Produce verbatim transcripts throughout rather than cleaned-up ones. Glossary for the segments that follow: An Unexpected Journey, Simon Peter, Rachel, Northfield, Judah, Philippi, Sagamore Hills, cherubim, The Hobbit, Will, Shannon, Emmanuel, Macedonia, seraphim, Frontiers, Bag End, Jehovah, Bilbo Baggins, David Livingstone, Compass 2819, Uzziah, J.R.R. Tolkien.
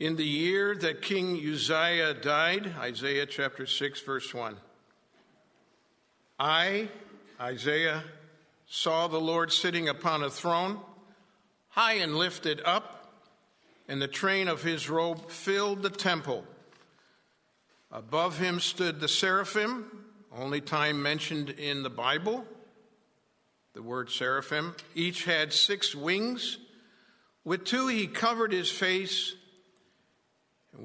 In the year that King Uzziah died, Isaiah chapter six, verse one. I, Isaiah, saw the Lord sitting upon a throne, high and lifted up, and the train of his robe filled the temple. Above him stood the seraphim, only time mentioned in the Bible, the word seraphim. Each had six wings. With two he covered his face, and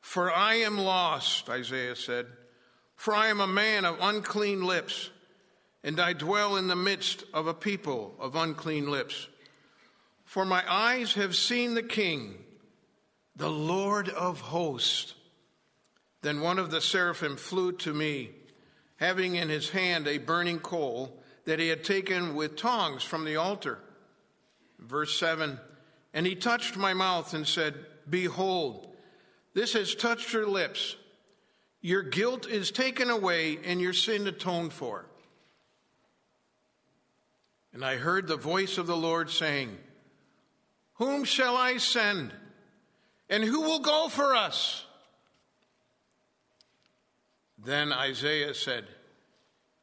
for I am lost, Isaiah said. For I am a man of unclean lips, and I dwell in the midst of a people of unclean lips. For my eyes have seen the King, the Lord of hosts. Then one of the seraphim flew to me, having in his hand a burning coal that he had taken with tongs from the altar. Verse seven, and he touched my mouth and said, Behold, this has touched your lips. Your guilt is taken away and your sin atoned for. And I heard the voice of the Lord saying, Whom shall I send? And who will go for us? Then Isaiah said,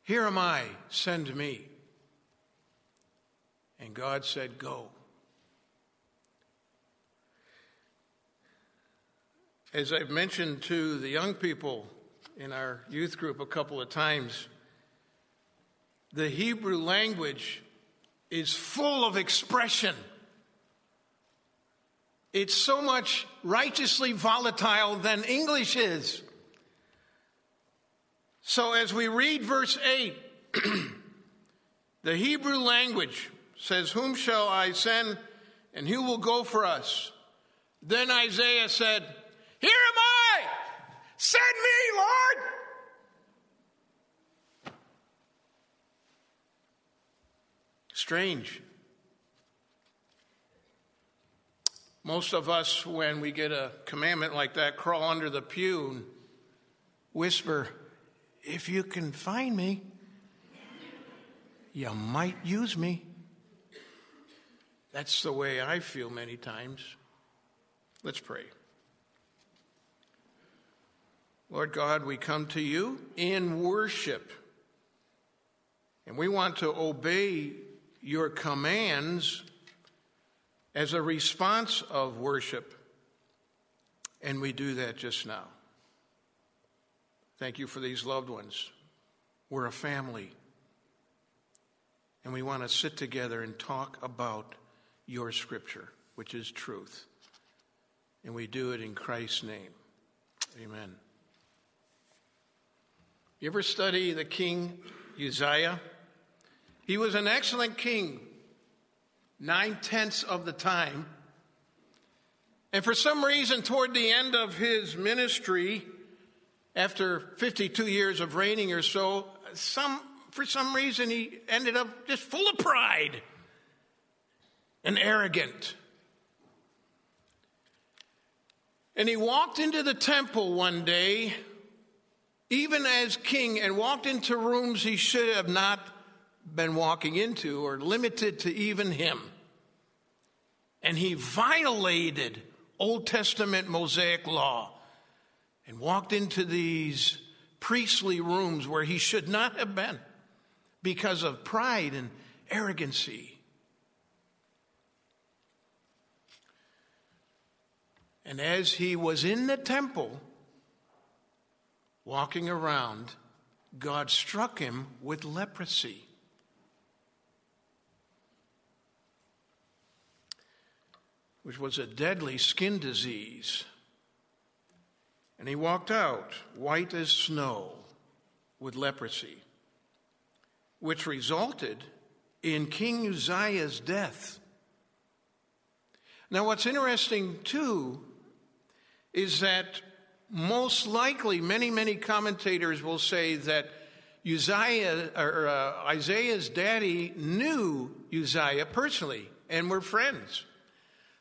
Here am I, send me. And God said, Go. As I've mentioned to the young people in our youth group a couple of times, the Hebrew language is full of expression. It's so much righteously volatile than English is. So as we read verse eight, the Hebrew language says, Whom shall I send, and who will go for us? Then Isaiah said, Here am I! Send me, Lord! Strange. Most of us, when we get a commandment like that, crawl under the pew and whisper, If you can find me, you might use me. That's the way I feel many times. Let's pray. Lord God, we come to you in worship, and we want to obey your commands as a response of worship, and we do that just now. Thank you for these loved ones. We're a family, and we want to sit together and talk about your scripture, which is truth, and we do it in Christ's name. Amen. You ever study the King Uzziah? He was an excellent king, nine-tenths of the time. And for some reason, toward the end of his ministry, after fifty-two years of reigning or so, some for some reason he ended up just full of pride and arrogant. And he walked into the temple one day, even as king, and walked into rooms he should have not been walking into, or limited to even him. And he violated Old Testament Mosaic law and walked into these priestly rooms where he should not have been because of pride and arrogancy. And as he was in the temple, walking around, God struck him with leprosy. Which was a deadly skin disease. And he walked out white as snow with leprosy, which resulted in King Uzziah's death. Now, what's interesting, too, is that most likely many, many commentators will say that Uzziah, or, uh, Isaiah's daddy knew Uzziah personally and were friends.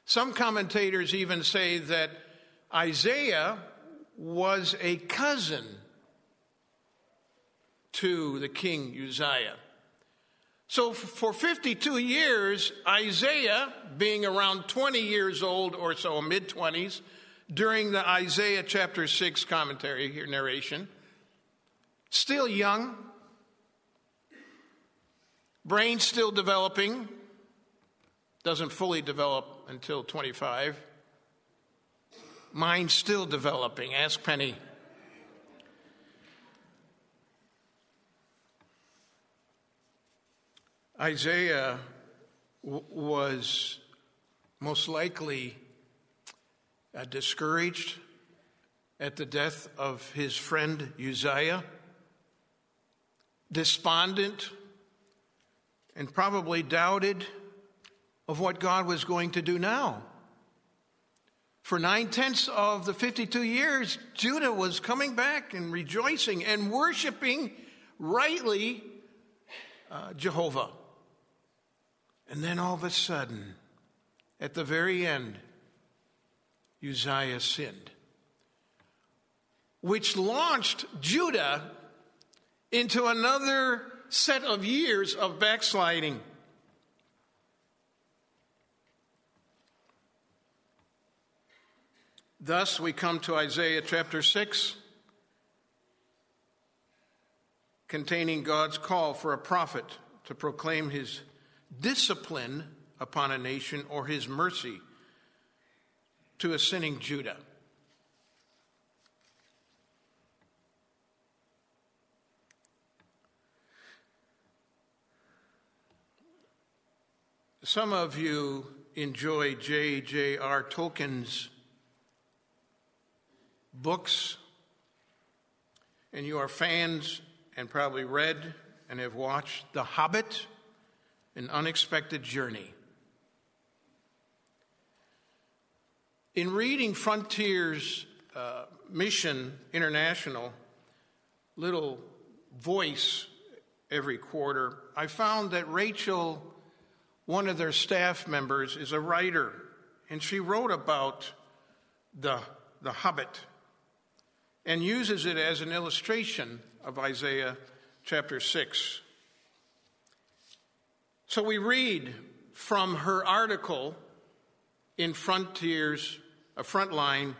Some commentators even say that Isaiah was a cousin to the king Uzziah. So for fifty-two years, Isaiah, being around twenty years old or so, mid-twenties, during the Isaiah chapter six commentary here, narration, still young, brain still developing, doesn't fully develop until twenty-five, mind still developing, ask Penny. Isaiah w- was most likely uh, discouraged at the death of his friend Uzziah, despondent, and probably doubted of what God was going to do now. For nine-tenths of the fifty-two years, Judah was coming back and rejoicing and worshiping rightly uh, Jehovah. And then all of a sudden, at the very end, Uzziah sinned, which launched Judah into another set of years of backsliding. Thus, we come to Isaiah chapter six, containing God's call for a prophet to proclaim his discipline upon a nation or his mercy to a sinning Judah. Some of you enjoy J R R Tolkien's books, and you are fans and probably read and have watched The Hobbit, An Unexpected Journey. In reading Frontiers, uh, Mission International, Little Voice every quarter, I found that Rachel, one of their staff members, is a writer, and she wrote about the, the Hobbit and uses it as an illustration of Isaiah chapter six. So we read from her article in Frontiers, a Frontline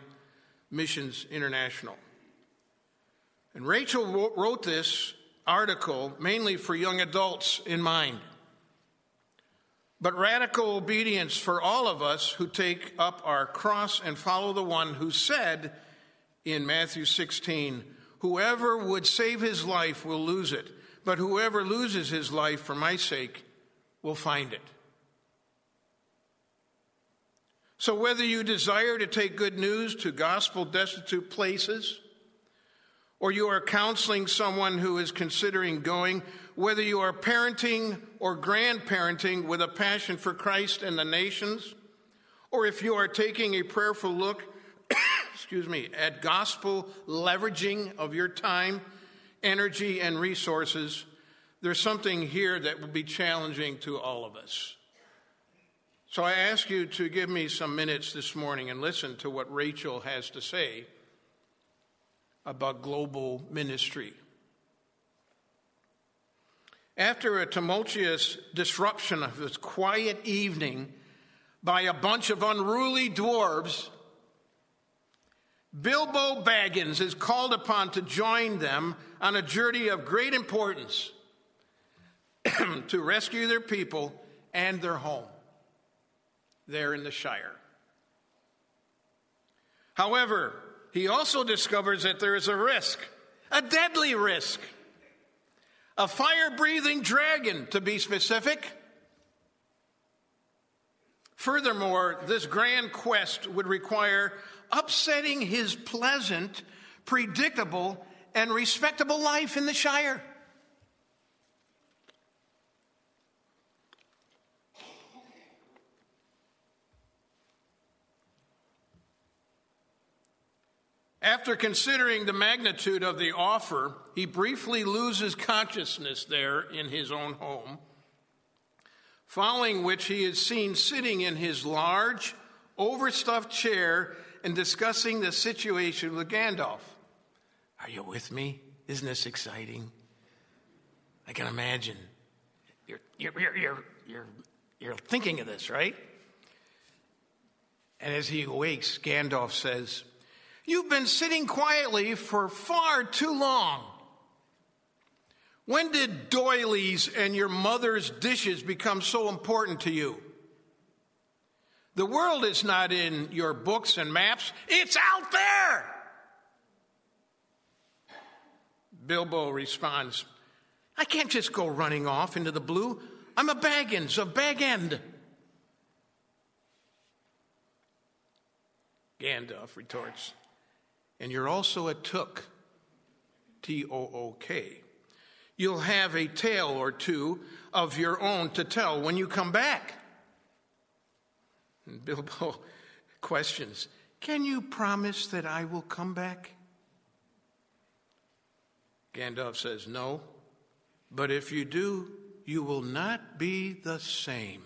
Missions International. And Rachel wrote this article mainly for young adults in mind, but radical obedience for all of us who take up our cross and follow the one who said in Matthew sixteen, "Whoever would save his life will lose it, but whoever loses his life for my sake will find it." So whether you desire to take good news to gospel destitute places, or you are counseling someone who is considering going, whether you are parenting or grandparenting with a passion for Christ and the nations, or if you are taking a prayerful look excuse me, at gospel leveraging of your time, energy, and resources, there's something here that will be challenging to all of us. So I ask you to give me some minutes this morning and listen to what Rachel has to say about global ministry. After a tumultuous disruption of this quiet evening by a bunch of unruly dwarves, Bilbo Baggins is called upon to join them on a journey of great importance to rescue their people and their home there in the Shire. However, he also discovers that there is a risk, a deadly risk, a fire-breathing dragon, to be specific. Furthermore, this grand quest would require upsetting his pleasant, predictable, and respectable life in the Shire. After considering the magnitude of the offer, he briefly loses consciousness there in his own home, following which he is seen sitting in his large, overstuffed chair and discussing the situation with Gandalf. Are you with me? Isn't this exciting? I can imagine. You're, you're, you're, you're, you're, you're thinking of this, right? And as he awakes, Gandalf says, "You've been sitting quietly for far too long. When did doilies and your mother's dishes become so important to you? The world is not in your books and maps. It's out there." Bilbo responds, "I can't just go running off into the blue. I'm a Baggins of Bag End." Gandalf retorts, "And you're also a took, T O O K. You'll have a tale or two of your own to tell when you come back." And Bilbo questions, "Can you promise that I will come back?" Gandalf says, "No, but if you do, you will not be the same."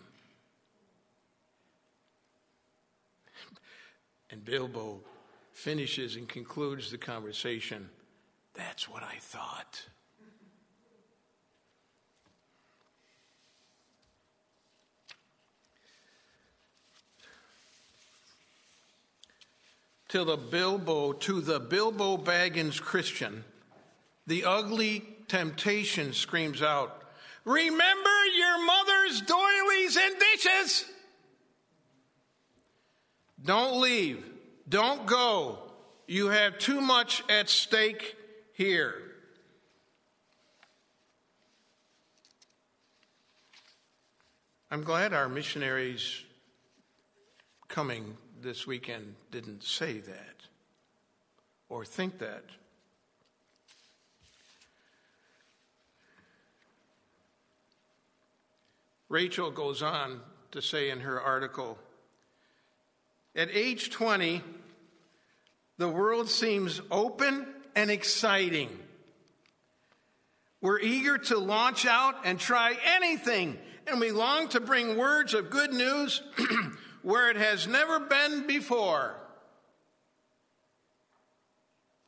And Bilbo finishes and concludes the conversation, "That's what I thought." To the Bilbo, to the Bilbo Baggins Christian, the ugly temptation screams out, "Remember your mother's doilies and dishes! Don't leave. Don't go. You have too much at stake here." I'm glad our missionaries coming this weekend didn't say that or think that. Rachel goes on to say in her article, "At age twenty, the world seems open and exciting. We're eager to launch out and try anything, and we long to bring words of good news where it has never been before.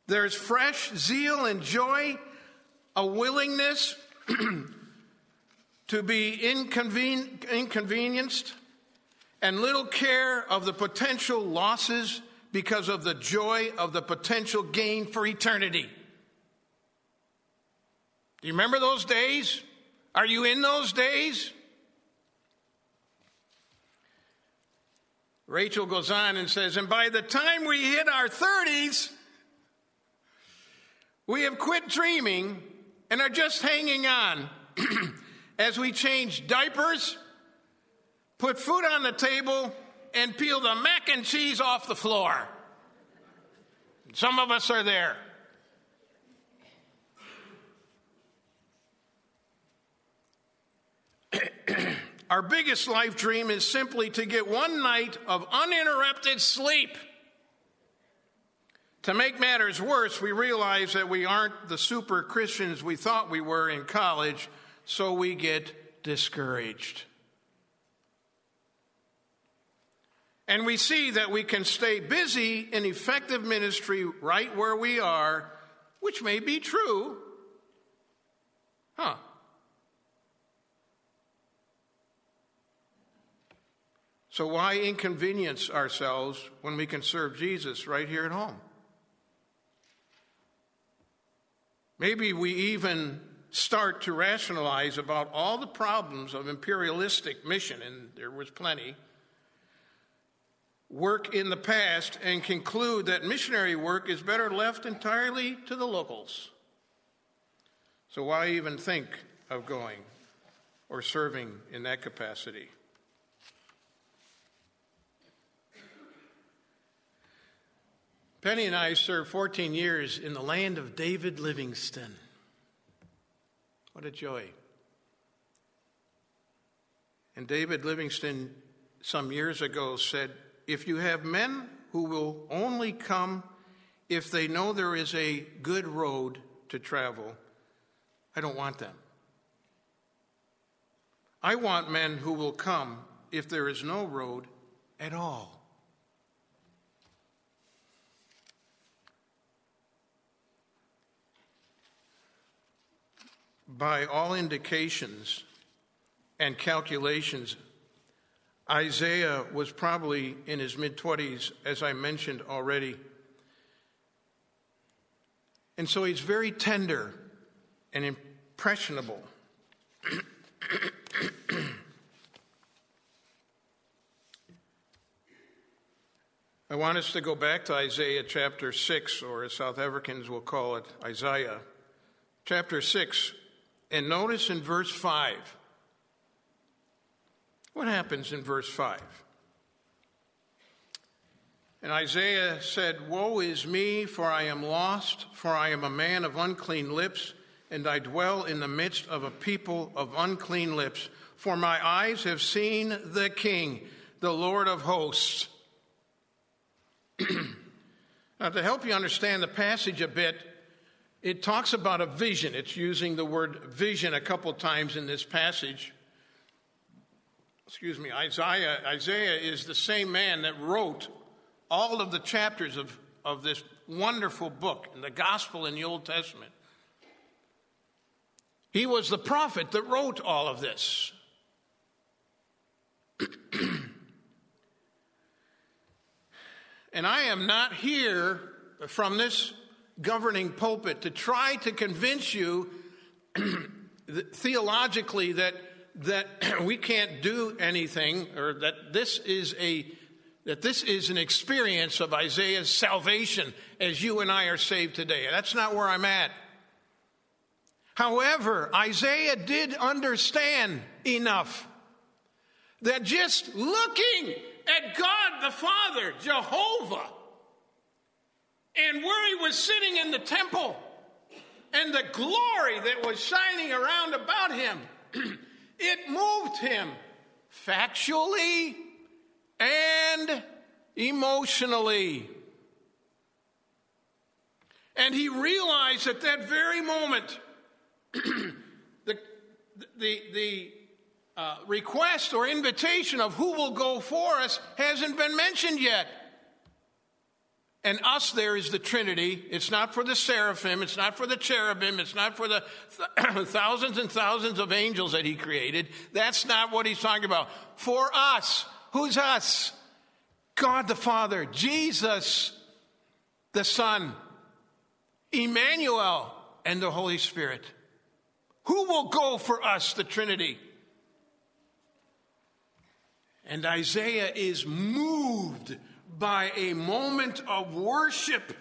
There's fresh zeal and joy, a willingness to be inconven- inconvenienced, and little care of the potential losses because of the joy of the potential gain for eternity." Do you remember those days? Are you in those days? Rachel goes on and says, "And by the time we hit our thirties, we have quit dreaming and are just hanging on as we change diapers, put food on the table, and peel the mac and cheese off the floor." Some of us are there. "Our biggest life dream is simply to get one night of uninterrupted sleep. To make matters worse, we realize that we aren't the super Christians we thought we were in college, so we get discouraged. And we see that we can stay busy in effective ministry right where we are," which may be true. Huh. So why inconvenience ourselves when we can serve Jesus right here at home? Maybe we even start to rationalize about all the problems of imperialistic mission, and there was plenty, work in the past, and conclude that missionary work is better left entirely to the locals. So why even think of going or serving in that capacity? Penny and I served fourteen years in the land of David Livingstone. What a joy. And David Livingstone some years ago said, "If you have men who will only come if they know there is a good road to travel, I don't want them. I want men who will come if there is no road at all. By all indications and calculations, Isaiah was probably in his mid-twenties, as I mentioned already. And so he's very tender and impressionable. I want us to go back to Isaiah chapter six, or as South Africans will call it, Isaiah chapter six. And notice in verse five, what happens in verse five? And Isaiah said, "Woe is me, for I am lost, for I am a man of unclean lips, and I dwell in the midst of a people of unclean lips. For my eyes have seen the King, the Lord of hosts." Now, to help you understand the passage a bit, it talks about a vision. It's using the word vision a couple times in this passage. Excuse me, Isaiah. Isaiah is the same man that wrote all of the chapters of, of this wonderful book, in the gospel in the Old Testament. He was the prophet that wrote all of this. And I am not here from this governing pulpit to try to convince you theologically that that we can't do anything, or that this is a that this is an experience of Isaiah's salvation as you and I are saved today. That's not where I'm at. However, Isaiah did understand enough that just looking at God the Father, Jehovah, and where he was sitting in the temple, and the glory that was shining around about him, it moved him factually and emotionally. And he realized at that very moment, the, the, the uh, request or invitation of who will go for us hasn't been mentioned yet. And us there is the Trinity. It's not for the seraphim. It's not for the cherubim. It's not for the th- thousands and thousands of angels that he created. That's not what he's talking about. For us. Who's us? God the Father. Jesus the Son. Emmanuel and the Holy Spirit. Who will go for us? The Trinity. And Isaiah is moved by a moment of worship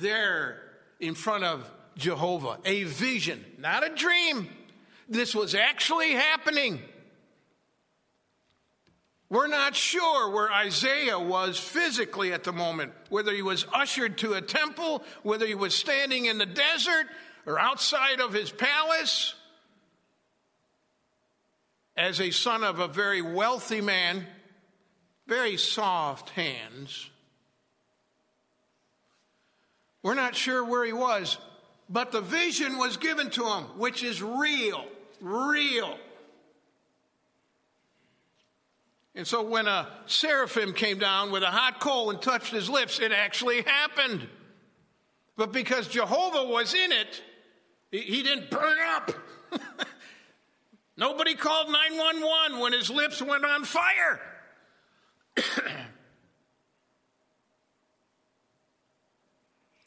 there in front of Jehovah. A vision, not a dream. This was actually happening. We're not sure where Isaiah was physically at the moment, whether he was ushered to a temple, whether he was standing in the desert or outside of his palace. As a son of a very wealthy man, very soft hands. We're not sure where he was, but the vision was given to him, which is real, real. And so when a seraphim came down with a hot coal and touched his lips, it actually happened. But because Jehovah was in it, he didn't burn up. Nobody called nine one one when his lips went on fire.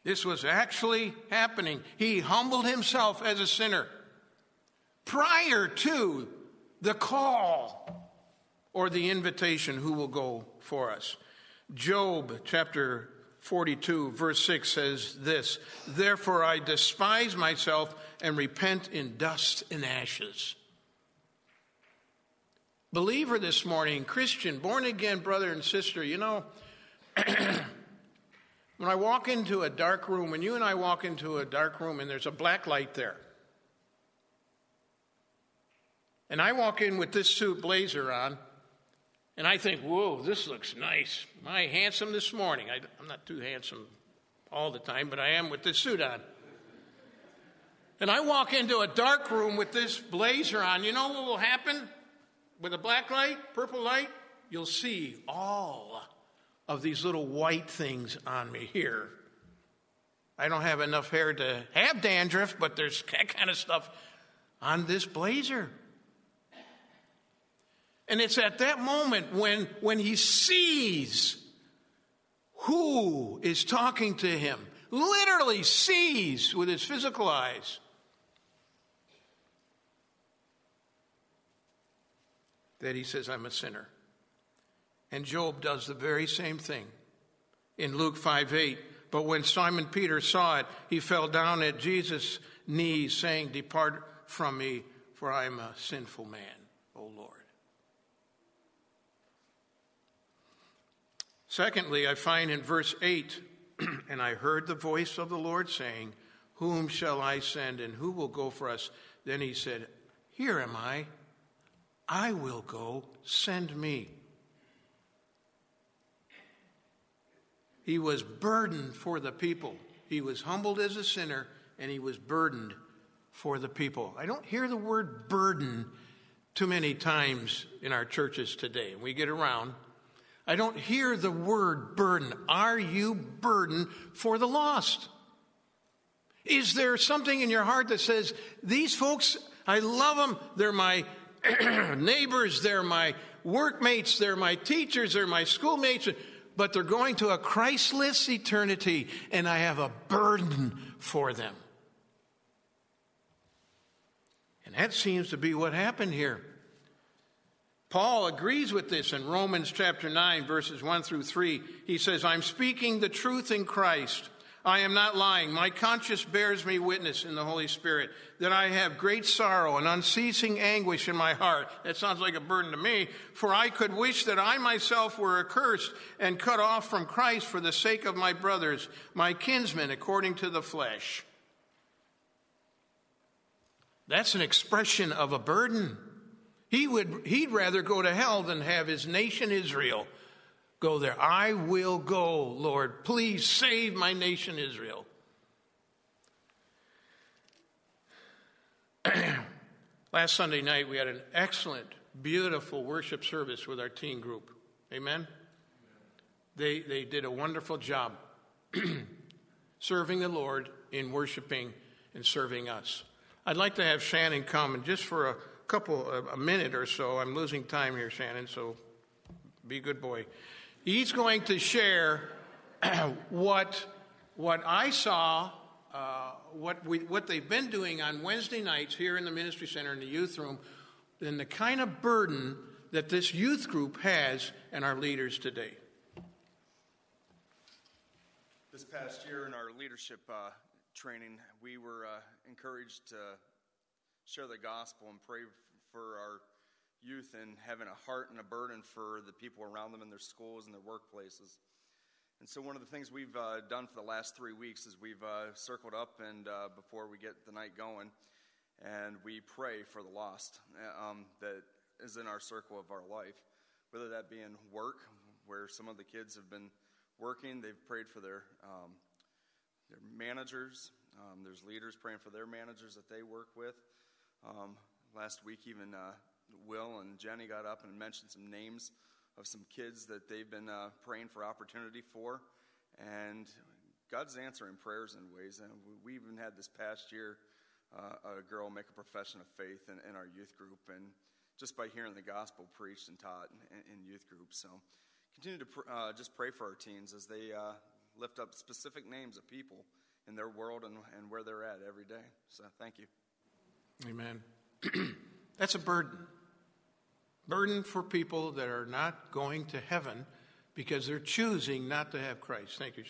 This was actually happening. He humbled himself as a sinner prior to the call or the invitation, who will go for us. Job chapter forty-two verse six says this: "Therefore I despise myself and repent in dust and ashes." Believer this morning, Christian, born-again brother and sister, you know, when I walk into a dark room, when you and I walk into a dark room and there's a black light there, and I walk in with this suit blazer on, and I think, whoa, this looks nice. Am I handsome this morning? I, I'm not too handsome all the time, but I am with this suit on. And I walk into a dark room with this blazer on. You know what will happen? With a black light, purple light, you'll see all of these little white things on me here. I don't have enough hair to have dandruff, but there's that kind of stuff on this blazer. And it's at that moment when, when he sees who is talking to him, literally sees with his physical eyes, that he says, I'm a sinner. And Job does the very same thing in Luke five eight. But when Simon Peter saw it, he fell down at Jesus' knees, saying, Depart from me, for I am a sinful man, O Lord. Secondly, I find in verse eight, and I heard the voice of the Lord saying, Whom shall I send, and who will go for us? Then he said, Here am I. I will go. Send me. He was burdened for the people. He was humbled as a sinner, and he was burdened for the people. I don't hear the word burden too many times in our churches today. We get around. I don't hear the word burden. Are you burdened for the lost? Is there something in your heart that says, these folks, I love them. They're my neighbors. They're my workmates. They're my teachers. They're my schoolmates. But they're going to a Christless eternity, and I have a burden for them. And that seems to be what happened here. Paul agrees with this in Romans chapter nine, verses one through three. He says, I'm speaking the truth in Christ. I am not lying. My conscience bears me witness in the Holy Spirit that I have great sorrow and unceasing anguish in my heart. That sounds like a burden to me. For I could wish that I myself were accursed and cut off from Christ for the sake of my brothers, my kinsmen, according to the flesh. That's an expression of a burden. He would, he'd rather go to hell than have his nation Israel go there. I will go, Lord. Please save my nation Israel. Last Sunday night, we had an excellent, beautiful worship service with our teen group. Amen? They, they did a wonderful job serving the Lord in worshiping and serving us. I'd like to have Shannon come, and just for a couple, a minute or so, I'm losing time here, Shannon, so be a good boy. He's going to share what what I saw, uh, what we what they've been doing on Wednesday nights here in the ministry center in the youth room, and the kind of burden that this youth group has and our leaders today. This past year in our leadership uh, training, we were uh, encouraged to share the gospel and pray for our youth and having a heart and a burden for the people around them in their schools and their workplaces. And so one of the things we've uh, done for the last three weeks is we've uh, circled up and uh, before we get the night going, and we pray for the lost um, that is in our circle of our life, whether that be in work, where some of the kids have been working, they've prayed for their um, their managers. Um, there's leaders praying for their managers that they work with. Um, last week even uh, Will and Jenny got up and mentioned some names of some kids that they've been uh, praying for opportunity for, and God's answering prayers in ways. And we even had this past year uh, a girl make a profession of faith in, in our youth group, and just by hearing the gospel preached and taught in, in youth groups. So continue to pr- uh, just pray for our teens as they uh, lift up specific names of people in their world and, and where they're at every day. So thank you. Amen. That's a burden. Burden for people that are not going to heaven because they're choosing not to have Christ. Thank you,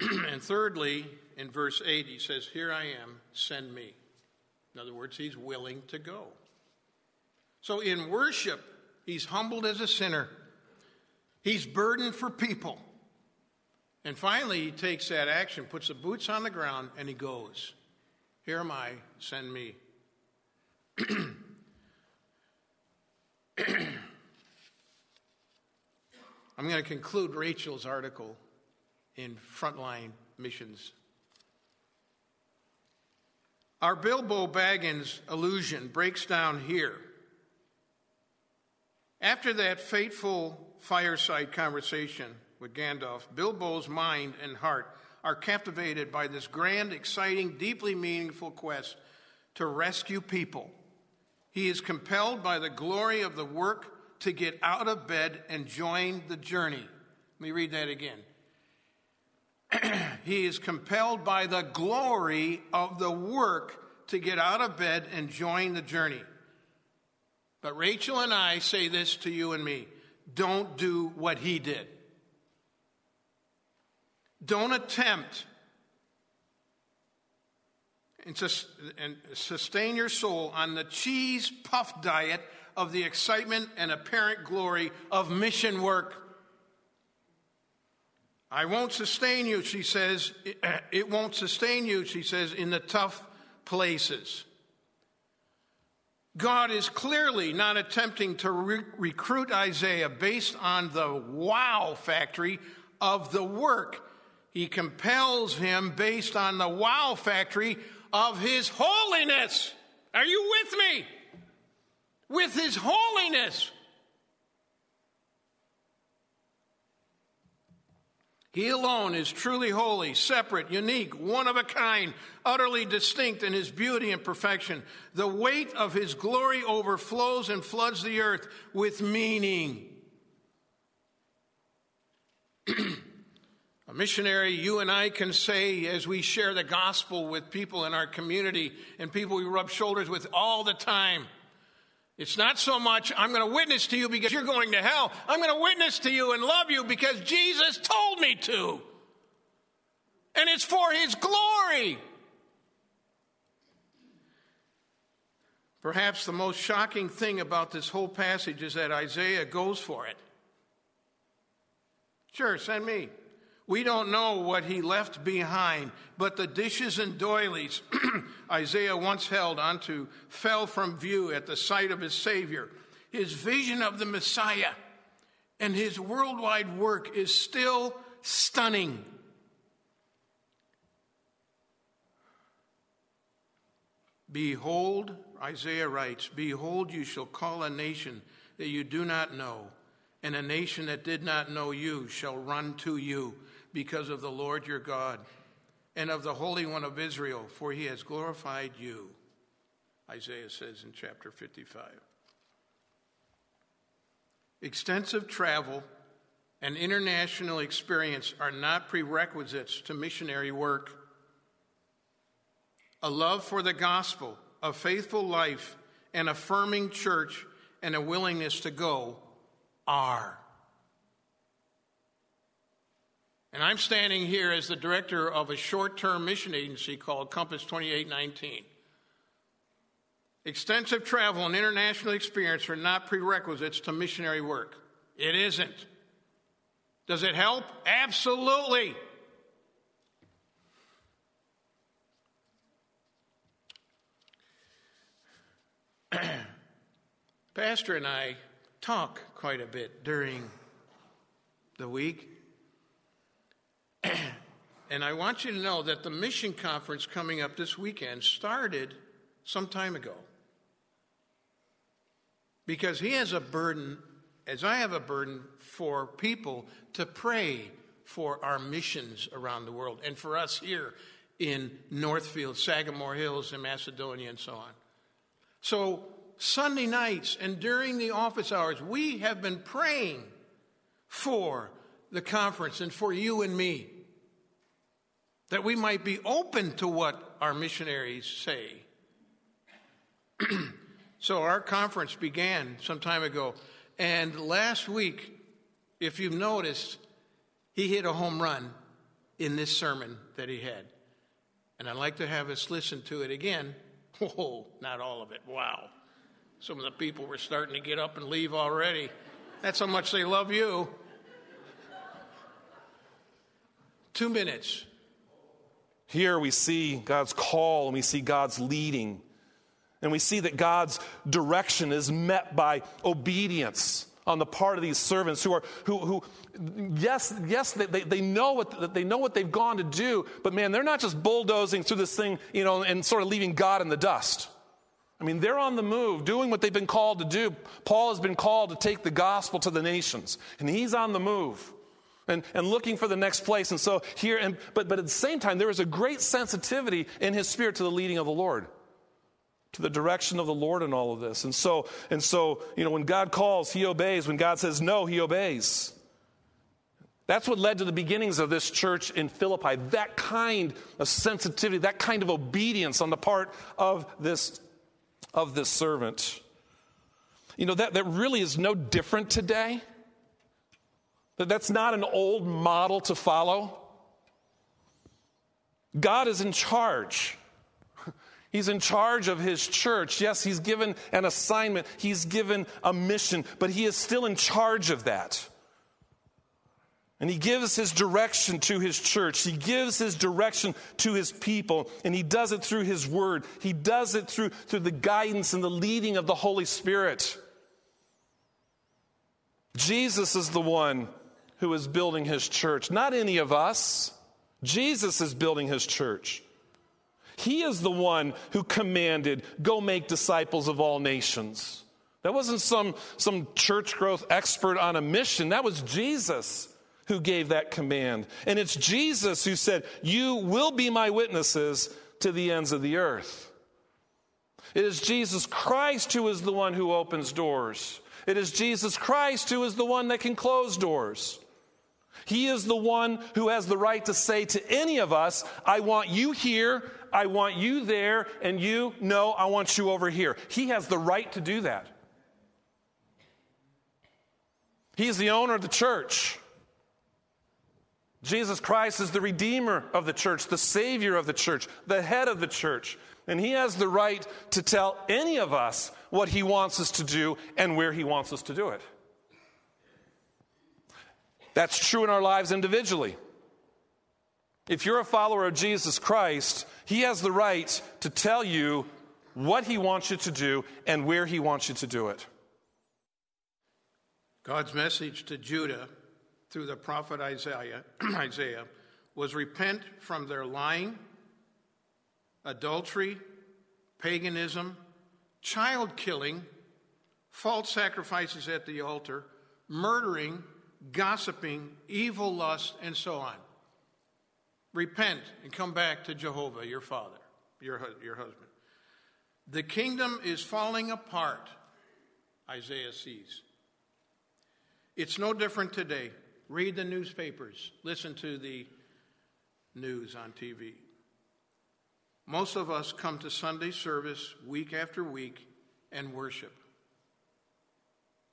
Shannon. And thirdly, in verse eight, he says, Here I am, send me. In other words, he's willing to go. So in worship, he's humbled as a sinner. He's burdened for people. And finally, he takes that action, puts the boots on the ground, and he goes. Here am I, send me. I'm going to conclude Rachel's article in frontline missions. Our Bilbo Baggins illusion breaks down here. After that fateful fireside conversation with Gandalf, Bilbo's mind and heart are captivated by this grand, exciting, deeply meaningful quest to rescue people. He is compelled by the glory of the work to get out of bed and join the journey. Let me read that again. He is compelled by the glory of the work to get out of bed and join the journey. But Rachel and I say this to you and me. Don't do what he did. Don't attempt and sustain your soul on the cheese puff diet of the excitement and apparent glory of mission work. I won't sustain you, she says. It won't sustain you, she says, in the tough places. God is clearly not attempting to re- recruit Isaiah based on the wow factory of the work. He compels him based on the wow factory of his holiness. Are you with me? With his holiness. He alone is truly holy, separate, unique, one of a kind, utterly distinct in his beauty and perfection. The weight of his glory overflows and floods the earth with meaning. A missionary, you and I can say as we share the gospel with people in our community and people we rub shoulders with all the time, it's not so much, I'm going to witness to you because you're going to hell. I'm going to witness to you and love you because Jesus told me to. And it's for his glory. Perhaps the most shocking thing about this whole passage is that Isaiah goes for it. Sure, send me. We don't know what he left behind, but the dishes and doilies Isaiah once held onto fell from view at the sight of his Savior. His vision of the Messiah and his worldwide work is still stunning. Behold, Isaiah writes, behold, you shall call a nation that you do not know, and a nation that did not know you shall run to you because of the Lord your God and of the Holy One of Israel, for he has glorified you, Isaiah says in chapter fifty-five. Extensive travel and international experience are not prerequisites to missionary work. A love for the gospel, a faithful life, an affirming church, and a willingness to go are. And I'm standing here as the director of a short-term mission agency called Compass twenty-eight nineteen. Extensive travel and international experience are not prerequisites to missionary work. It isn't. Does it help? Absolutely. Pastor and I talk quite a bit during the week. And I want you to know that the mission conference coming up this weekend started some time ago. Because he has a burden, as I have a burden, for people to pray for our missions around the world and for us here in Northfield, Sagamore Hills, and Macedonia, and so on. So Sunday nights and during the office hours, we have been praying for the conference and for you and me, that we might be open to what our missionaries say. So our conference began some time ago, and last week, if you've noticed, he hit a home run in this sermon that he had. And I'd like to have us listen to it again. Whoa, not all of it. Wow. Some of the people were starting to get up and leave already. That's how much they love you. Two minutes. Here we see God's call and we see God's leading. And we see that God's direction is met by obedience, on the part of these servants who are who who yes yes they they, they know what they know what they've gone to do, but man, they're not just bulldozing through this thing, you know, and sort of leaving God in the dust. I mean, they're on the move, doing what they've been called to do. Paul has been called to take the gospel to the nations, and he's on the move and, and looking for the next place. And so here, and but but at the same time, there is a great sensitivity in his spirit to the leading of the Lord, to the direction of the Lord in all of this. And so, and so, you know, when God calls, he obeys. When God says no, he obeys. That's what led to the beginnings of this church in Philippi, that kind of sensitivity, that kind of obedience on the part of this of this servant. You know, that, that really is no different today. That that's not an old model to follow. God is in charge. He's in charge of his church. Yes, he's given an assignment. He's given a mission, but he is still in charge of that. And he gives his direction to his church. He gives his direction to his people. And he does it through his word. He does it through, through the guidance and the leading of the Holy Spirit. Jesus is the one who is building his church. Not any of us. Jesus is building his church. He is the one who commanded, go make disciples of all nations. That wasn't some, some church growth expert on a mission. That was Jesus who gave that command. And it's Jesus who said, you will be my witnesses to the ends of the earth. It is Jesus Christ who is the one who opens doors. It is Jesus Christ who is the one that can close doors. He is the one who has the right to say to any of us, I want you here, I want you there, and you, no, I want you over here. He has the right to do that. He's the owner of the church. Jesus Christ is the Redeemer of the church, the Savior of the church, the head of the church. And he has the right to tell any of us what he wants us to do and where he wants us to do it. That's true in our lives individually. If you're a follower of Jesus Christ, he has the right to tell you what he wants you to do and where he wants you to do it. God's message to Judah through the prophet Isaiah, Isaiah, was repent from their lying, adultery, paganism, child killing, false sacrifices at the altar, murdering, gossiping, evil lust, and so on. Repent and come back to Jehovah, your father, your, your husband. The kingdom is falling apart, Isaiah sees. It's no different today. Read the newspapers. Listen to the news on T V. Most of us come to Sunday service week after week and worship.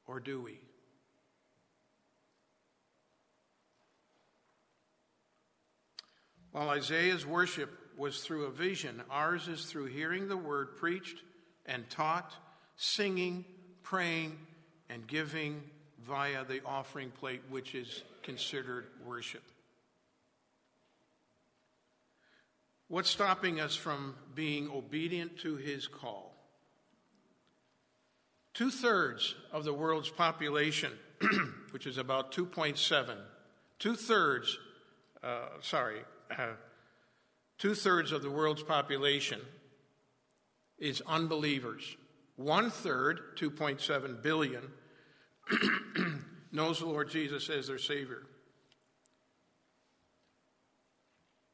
Or do we? While Isaiah's worship was through a vision, ours is through hearing the word preached and taught, singing, praying, and giving via the offering plate, which is considered worship. What's stopping us from being obedient to his call? Two-thirds of the world's population, which is about two point seven, two-thirds, uh, sorry, uh, two-thirds of the world's population is unbelievers. One-third, two point seven billion, knows the Lord Jesus as their Savior.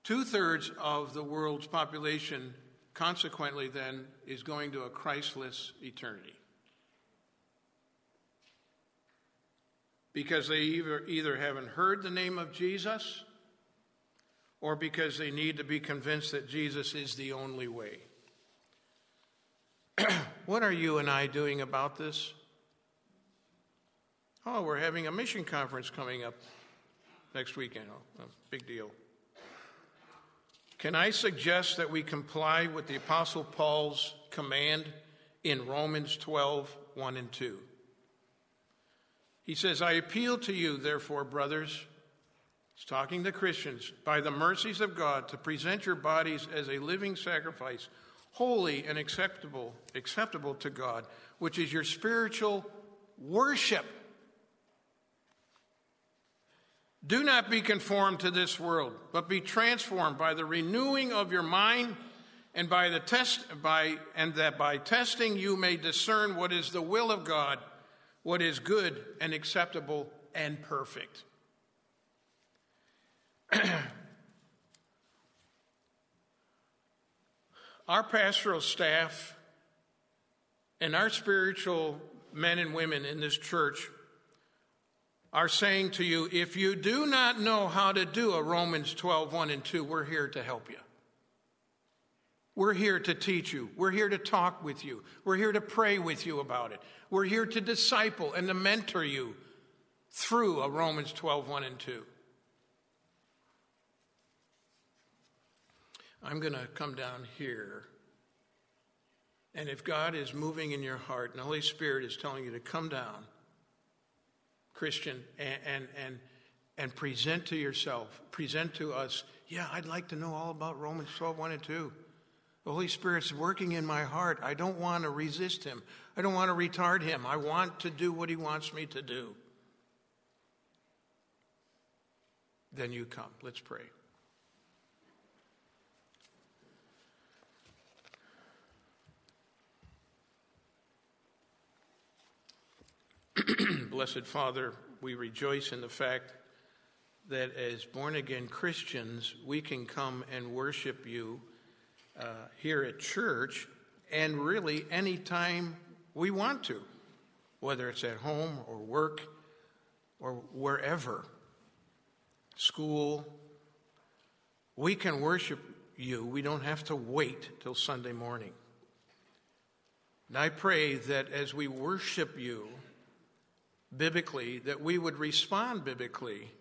Two-thirds of the world's population, consequently then, is going to a Christless eternity. Because they either, either haven't heard the name of Jesus, or because they need to be convinced that Jesus is the only way. What are you and I doing about this? Oh, we're having a mission conference coming up next weekend. Oh, big deal. Can I suggest that we comply with the Apostle Paul's command in Romans twelve, one and two? He says, I appeal to you, therefore, brothers, he's talking to Christians, by the mercies of God, to present your bodies as a living sacrifice, holy and acceptable, acceptable to God, which is your spiritual worship. Do not be conformed to this world, but be transformed by the renewing of your mind, and by the test by and that by testing you may discern what is the will of God, what is good and acceptable and perfect. Our pastoral staff and our spiritual men and women in this church are saying to you, if you do not know how to do a Romans twelve, one and two, we're here to help you. We're here to teach you. We're here to talk with you. We're here to pray with you about it. We're here to disciple and to mentor you through a Romans twelve, one and two. I'm going to come down here. And if God is moving in your heart and the Holy Spirit is telling you to come down, Christian, and and and, and present to yourself, present to us, yeah, I'd like to know all about Romans twelve, one and two. The Holy Spirit's working in my heart. I don't want to resist him. I don't want to retard him. I want to do what he wants me to do. Then you come. Let's pray. Blessed Father, we rejoice in the fact that as born-again Christians, we can come and worship you Uh, here at church, and really any time we want to, whether it's at home or work or wherever, school, we can worship you. We don't have to wait till Sunday morning. And I pray that as we worship you biblically, that we would respond biblically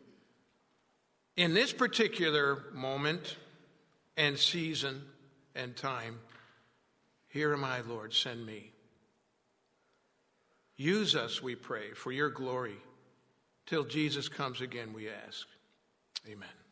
in this particular moment and season and time. Here am I, Lord, send me. Use us, we pray, for your glory. Till Jesus comes again, we ask. Amen.